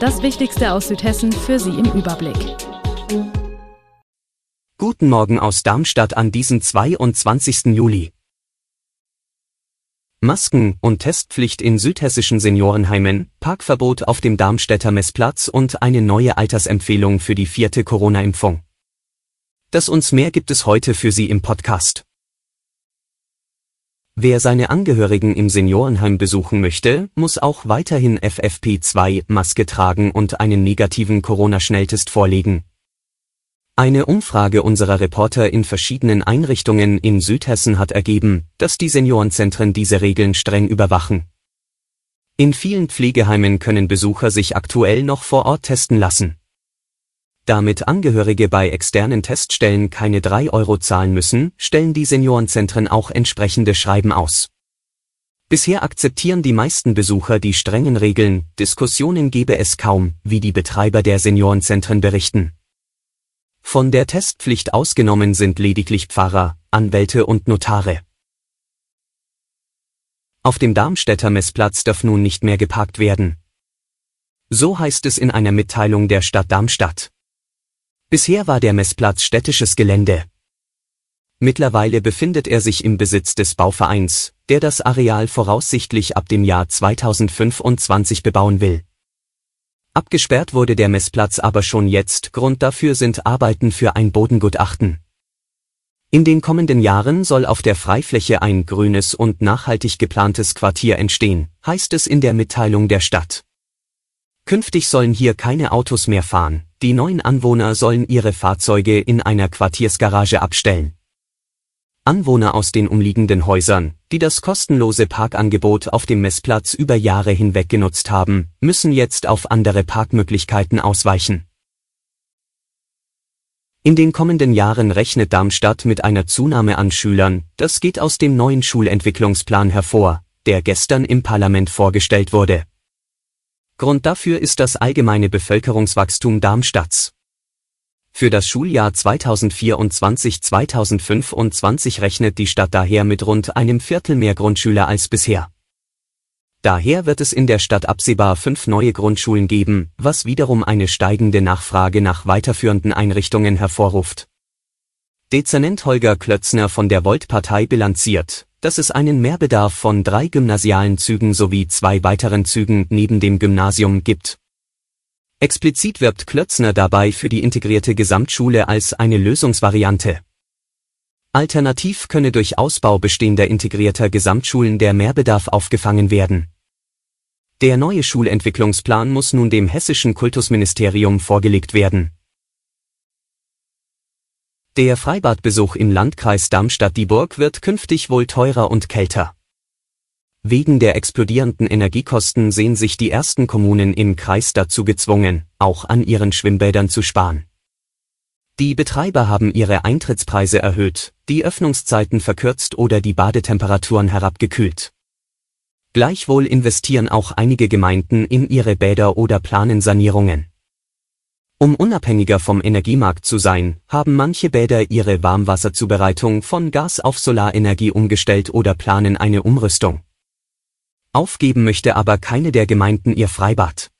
Das Wichtigste aus Südhessen für Sie im Überblick. Guten Morgen aus Darmstadt an diesem 22. Juli. Masken- und Testpflicht in südhessischen Seniorenheimen, Parkverbot auf dem Darmstädter Messplatz und eine neue Altersempfehlung für die 4. Corona-Impfung. Das und mehr gibt es heute für Sie im Podcast. Wer seine Angehörigen im Seniorenheim besuchen möchte, muss auch weiterhin FFP2-Maske tragen und einen negativen Corona-Schnelltest vorlegen. Eine Umfrage unserer Reporter in verschiedenen Einrichtungen in Südhessen hat ergeben, dass die Seniorenzentren diese Regeln streng überwachen. In vielen Pflegeheimen können Besucher sich aktuell noch vor Ort testen lassen. Damit Angehörige bei externen Teststellen keine 3 € zahlen müssen, stellen die Seniorenzentren auch entsprechende Schreiben aus. Bisher akzeptieren die meisten Besucher die strengen Regeln, Diskussionen gebe es kaum, wie die Betreiber der Seniorenzentren berichten. Von der Testpflicht ausgenommen sind lediglich Pfarrer, Anwälte und Notare. Auf dem Darmstädter Messplatz darf nun nicht mehr geparkt werden. So heißt es in einer Mitteilung der Stadt Darmstadt. Bisher war der Messplatz städtisches Gelände. Mittlerweile befindet er sich im Besitz des Bauvereins, der das Areal voraussichtlich ab dem Jahr 2025 bebauen will. Abgesperrt wurde der Messplatz aber schon jetzt, Grund dafür sind Arbeiten für ein Bodengutachten. In den kommenden Jahren soll auf der Freifläche ein grünes und nachhaltig geplantes Quartier entstehen, heißt es in der Mitteilung der Stadt. Künftig sollen hier keine Autos mehr fahren, die neuen Anwohner sollen ihre Fahrzeuge in einer Quartiersgarage abstellen. Anwohner aus den umliegenden Häusern, die das kostenlose Parkangebot auf dem Messplatz über Jahre hinweg genutzt haben, müssen jetzt auf andere Parkmöglichkeiten ausweichen. In den kommenden Jahren rechnet Darmstadt mit einer Zunahme an Schülern, das geht aus dem neuen Schulentwicklungsplan hervor, der gestern im Parlament vorgestellt wurde. Grund dafür ist das allgemeine Bevölkerungswachstum Darmstadts. Für das Schuljahr 2024/2025 rechnet die Stadt daher mit rund einem Viertel mehr Grundschüler als bisher. Daher wird es in der Stadt absehbar 5 neue Grundschulen geben, was wiederum eine steigende Nachfrage nach weiterführenden Einrichtungen hervorruft. Dezernent Holger Klötzner von der Volt-Partei bilanziert, dass es einen Mehrbedarf von 3 gymnasialen Zügen sowie 2 weiteren Zügen neben dem Gymnasium gibt. Explizit wirbt Klötzner dabei für die integrierte Gesamtschule als eine Lösungsvariante. Alternativ könne durch Ausbau bestehender integrierter Gesamtschulen der Mehrbedarf aufgefangen werden. Der neue Schulentwicklungsplan muss nun dem hessischen Kultusministerium vorgelegt werden. Der Freibadbesuch im Landkreis Darmstadt-Dieburg wird künftig wohl teurer und kälter. Wegen der explodierenden Energiekosten sehen sich die ersten Kommunen im Kreis dazu gezwungen, auch an ihren Schwimmbädern zu sparen. Die Betreiber haben ihre Eintrittspreise erhöht, die Öffnungszeiten verkürzt oder die Badetemperaturen herabgekühlt. Gleichwohl investieren auch einige Gemeinden in ihre Bäder oder planen Sanierungen. Um unabhängiger vom Energiemarkt zu sein, haben manche Bäder ihre Warmwasserzubereitung von Gas auf Solarenergie umgestellt oder planen eine Umrüstung. Aufgeben möchte aber keine der Gemeinden ihr Freibad.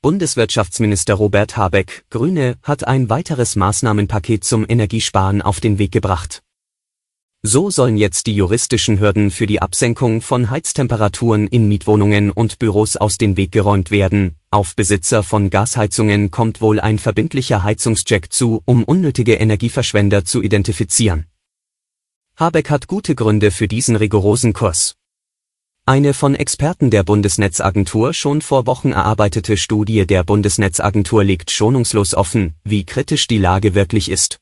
Bundeswirtschaftsminister Robert Habeck, Grüne, hat ein weiteres Maßnahmenpaket zum Energiesparen auf den Weg gebracht. So sollen jetzt die juristischen Hürden für die Absenkung von Heiztemperaturen in Mietwohnungen und Büros aus dem Weg geräumt werden. Auf Besitzer von Gasheizungen kommt wohl ein verbindlicher Heizungscheck zu, um unnötige Energieverschwender zu identifizieren. Habeck hat gute Gründe für diesen rigorosen Kurs. Eine von Experten der Bundesnetzagentur schon vor Wochen erarbeitete Studie der Bundesnetzagentur legt schonungslos offen, wie kritisch die Lage wirklich ist.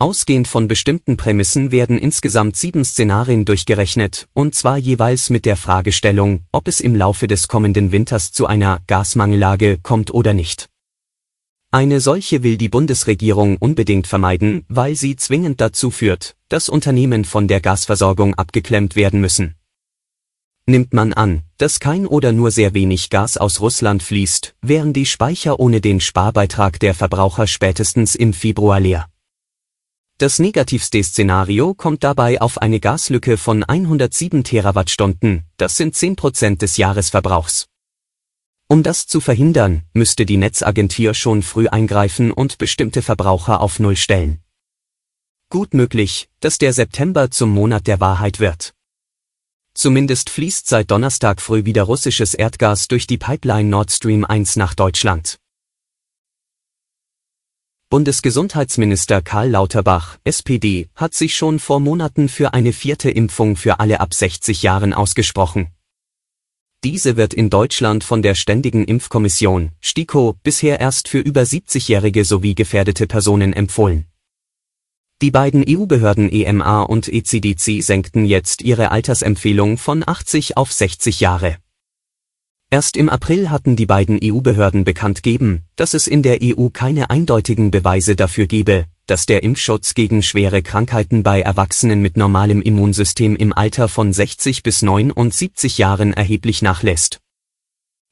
Ausgehend von bestimmten Prämissen werden insgesamt 7 Szenarien durchgerechnet, und zwar jeweils mit der Fragestellung, ob es im Laufe des kommenden Winters zu einer Gasmangellage kommt oder nicht. Eine solche will die Bundesregierung unbedingt vermeiden, weil sie zwingend dazu führt, dass Unternehmen von der Gasversorgung abgeklemmt werden müssen. Nimmt man an, dass kein oder nur sehr wenig Gas aus Russland fließt, wären die Speicher ohne den Sparbeitrag der Verbraucher spätestens im Februar leer. Das negativste Szenario kommt dabei auf eine Gaslücke von 107 Terawattstunden, das sind 10% des Jahresverbrauchs. Um das zu verhindern, müsste die Netzagentur schon früh eingreifen und bestimmte Verbraucher auf Null stellen. Gut möglich, dass der September zum Monat der Wahrheit wird. Zumindest fließt seit Donnerstag früh wieder russisches Erdgas durch die Pipeline Nord Stream 1 nach Deutschland. Bundesgesundheitsminister Karl Lauterbach, SPD, hat sich schon vor Monaten für eine 4. Impfung für alle ab 60 Jahren ausgesprochen. Diese wird in Deutschland von der Ständigen Impfkommission, STIKO, bisher erst für über 70-Jährige sowie gefährdete Personen empfohlen. Die beiden EU-Behörden EMA und ECDC senkten jetzt ihre Altersempfehlung von 80 auf 60 Jahre. Erst im April hatten die beiden EU-Behörden bekannt gegeben, dass es in der EU keine eindeutigen Beweise dafür gebe, dass der Impfschutz gegen schwere Krankheiten bei Erwachsenen mit normalem Immunsystem im Alter von 60 bis 79 Jahren erheblich nachlässt.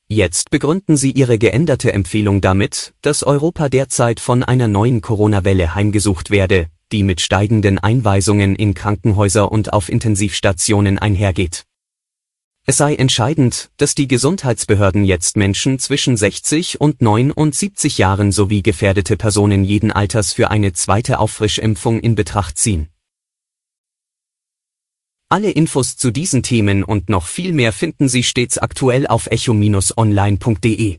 Jetzt begründen sie ihre geänderte Empfehlung damit, dass Europa derzeit von einer neuen Corona-Welle heimgesucht werde, die mit steigenden Einweisungen in Krankenhäuser und auf Intensivstationen einhergeht. Es sei entscheidend, dass die Gesundheitsbehörden jetzt Menschen zwischen 60 und 79 Jahren sowie gefährdete Personen jeden Alters für eine zweite Auffrischimpfung in Betracht ziehen. Alle Infos zu diesen Themen und noch viel mehr finden Sie stets aktuell auf echo-online.de.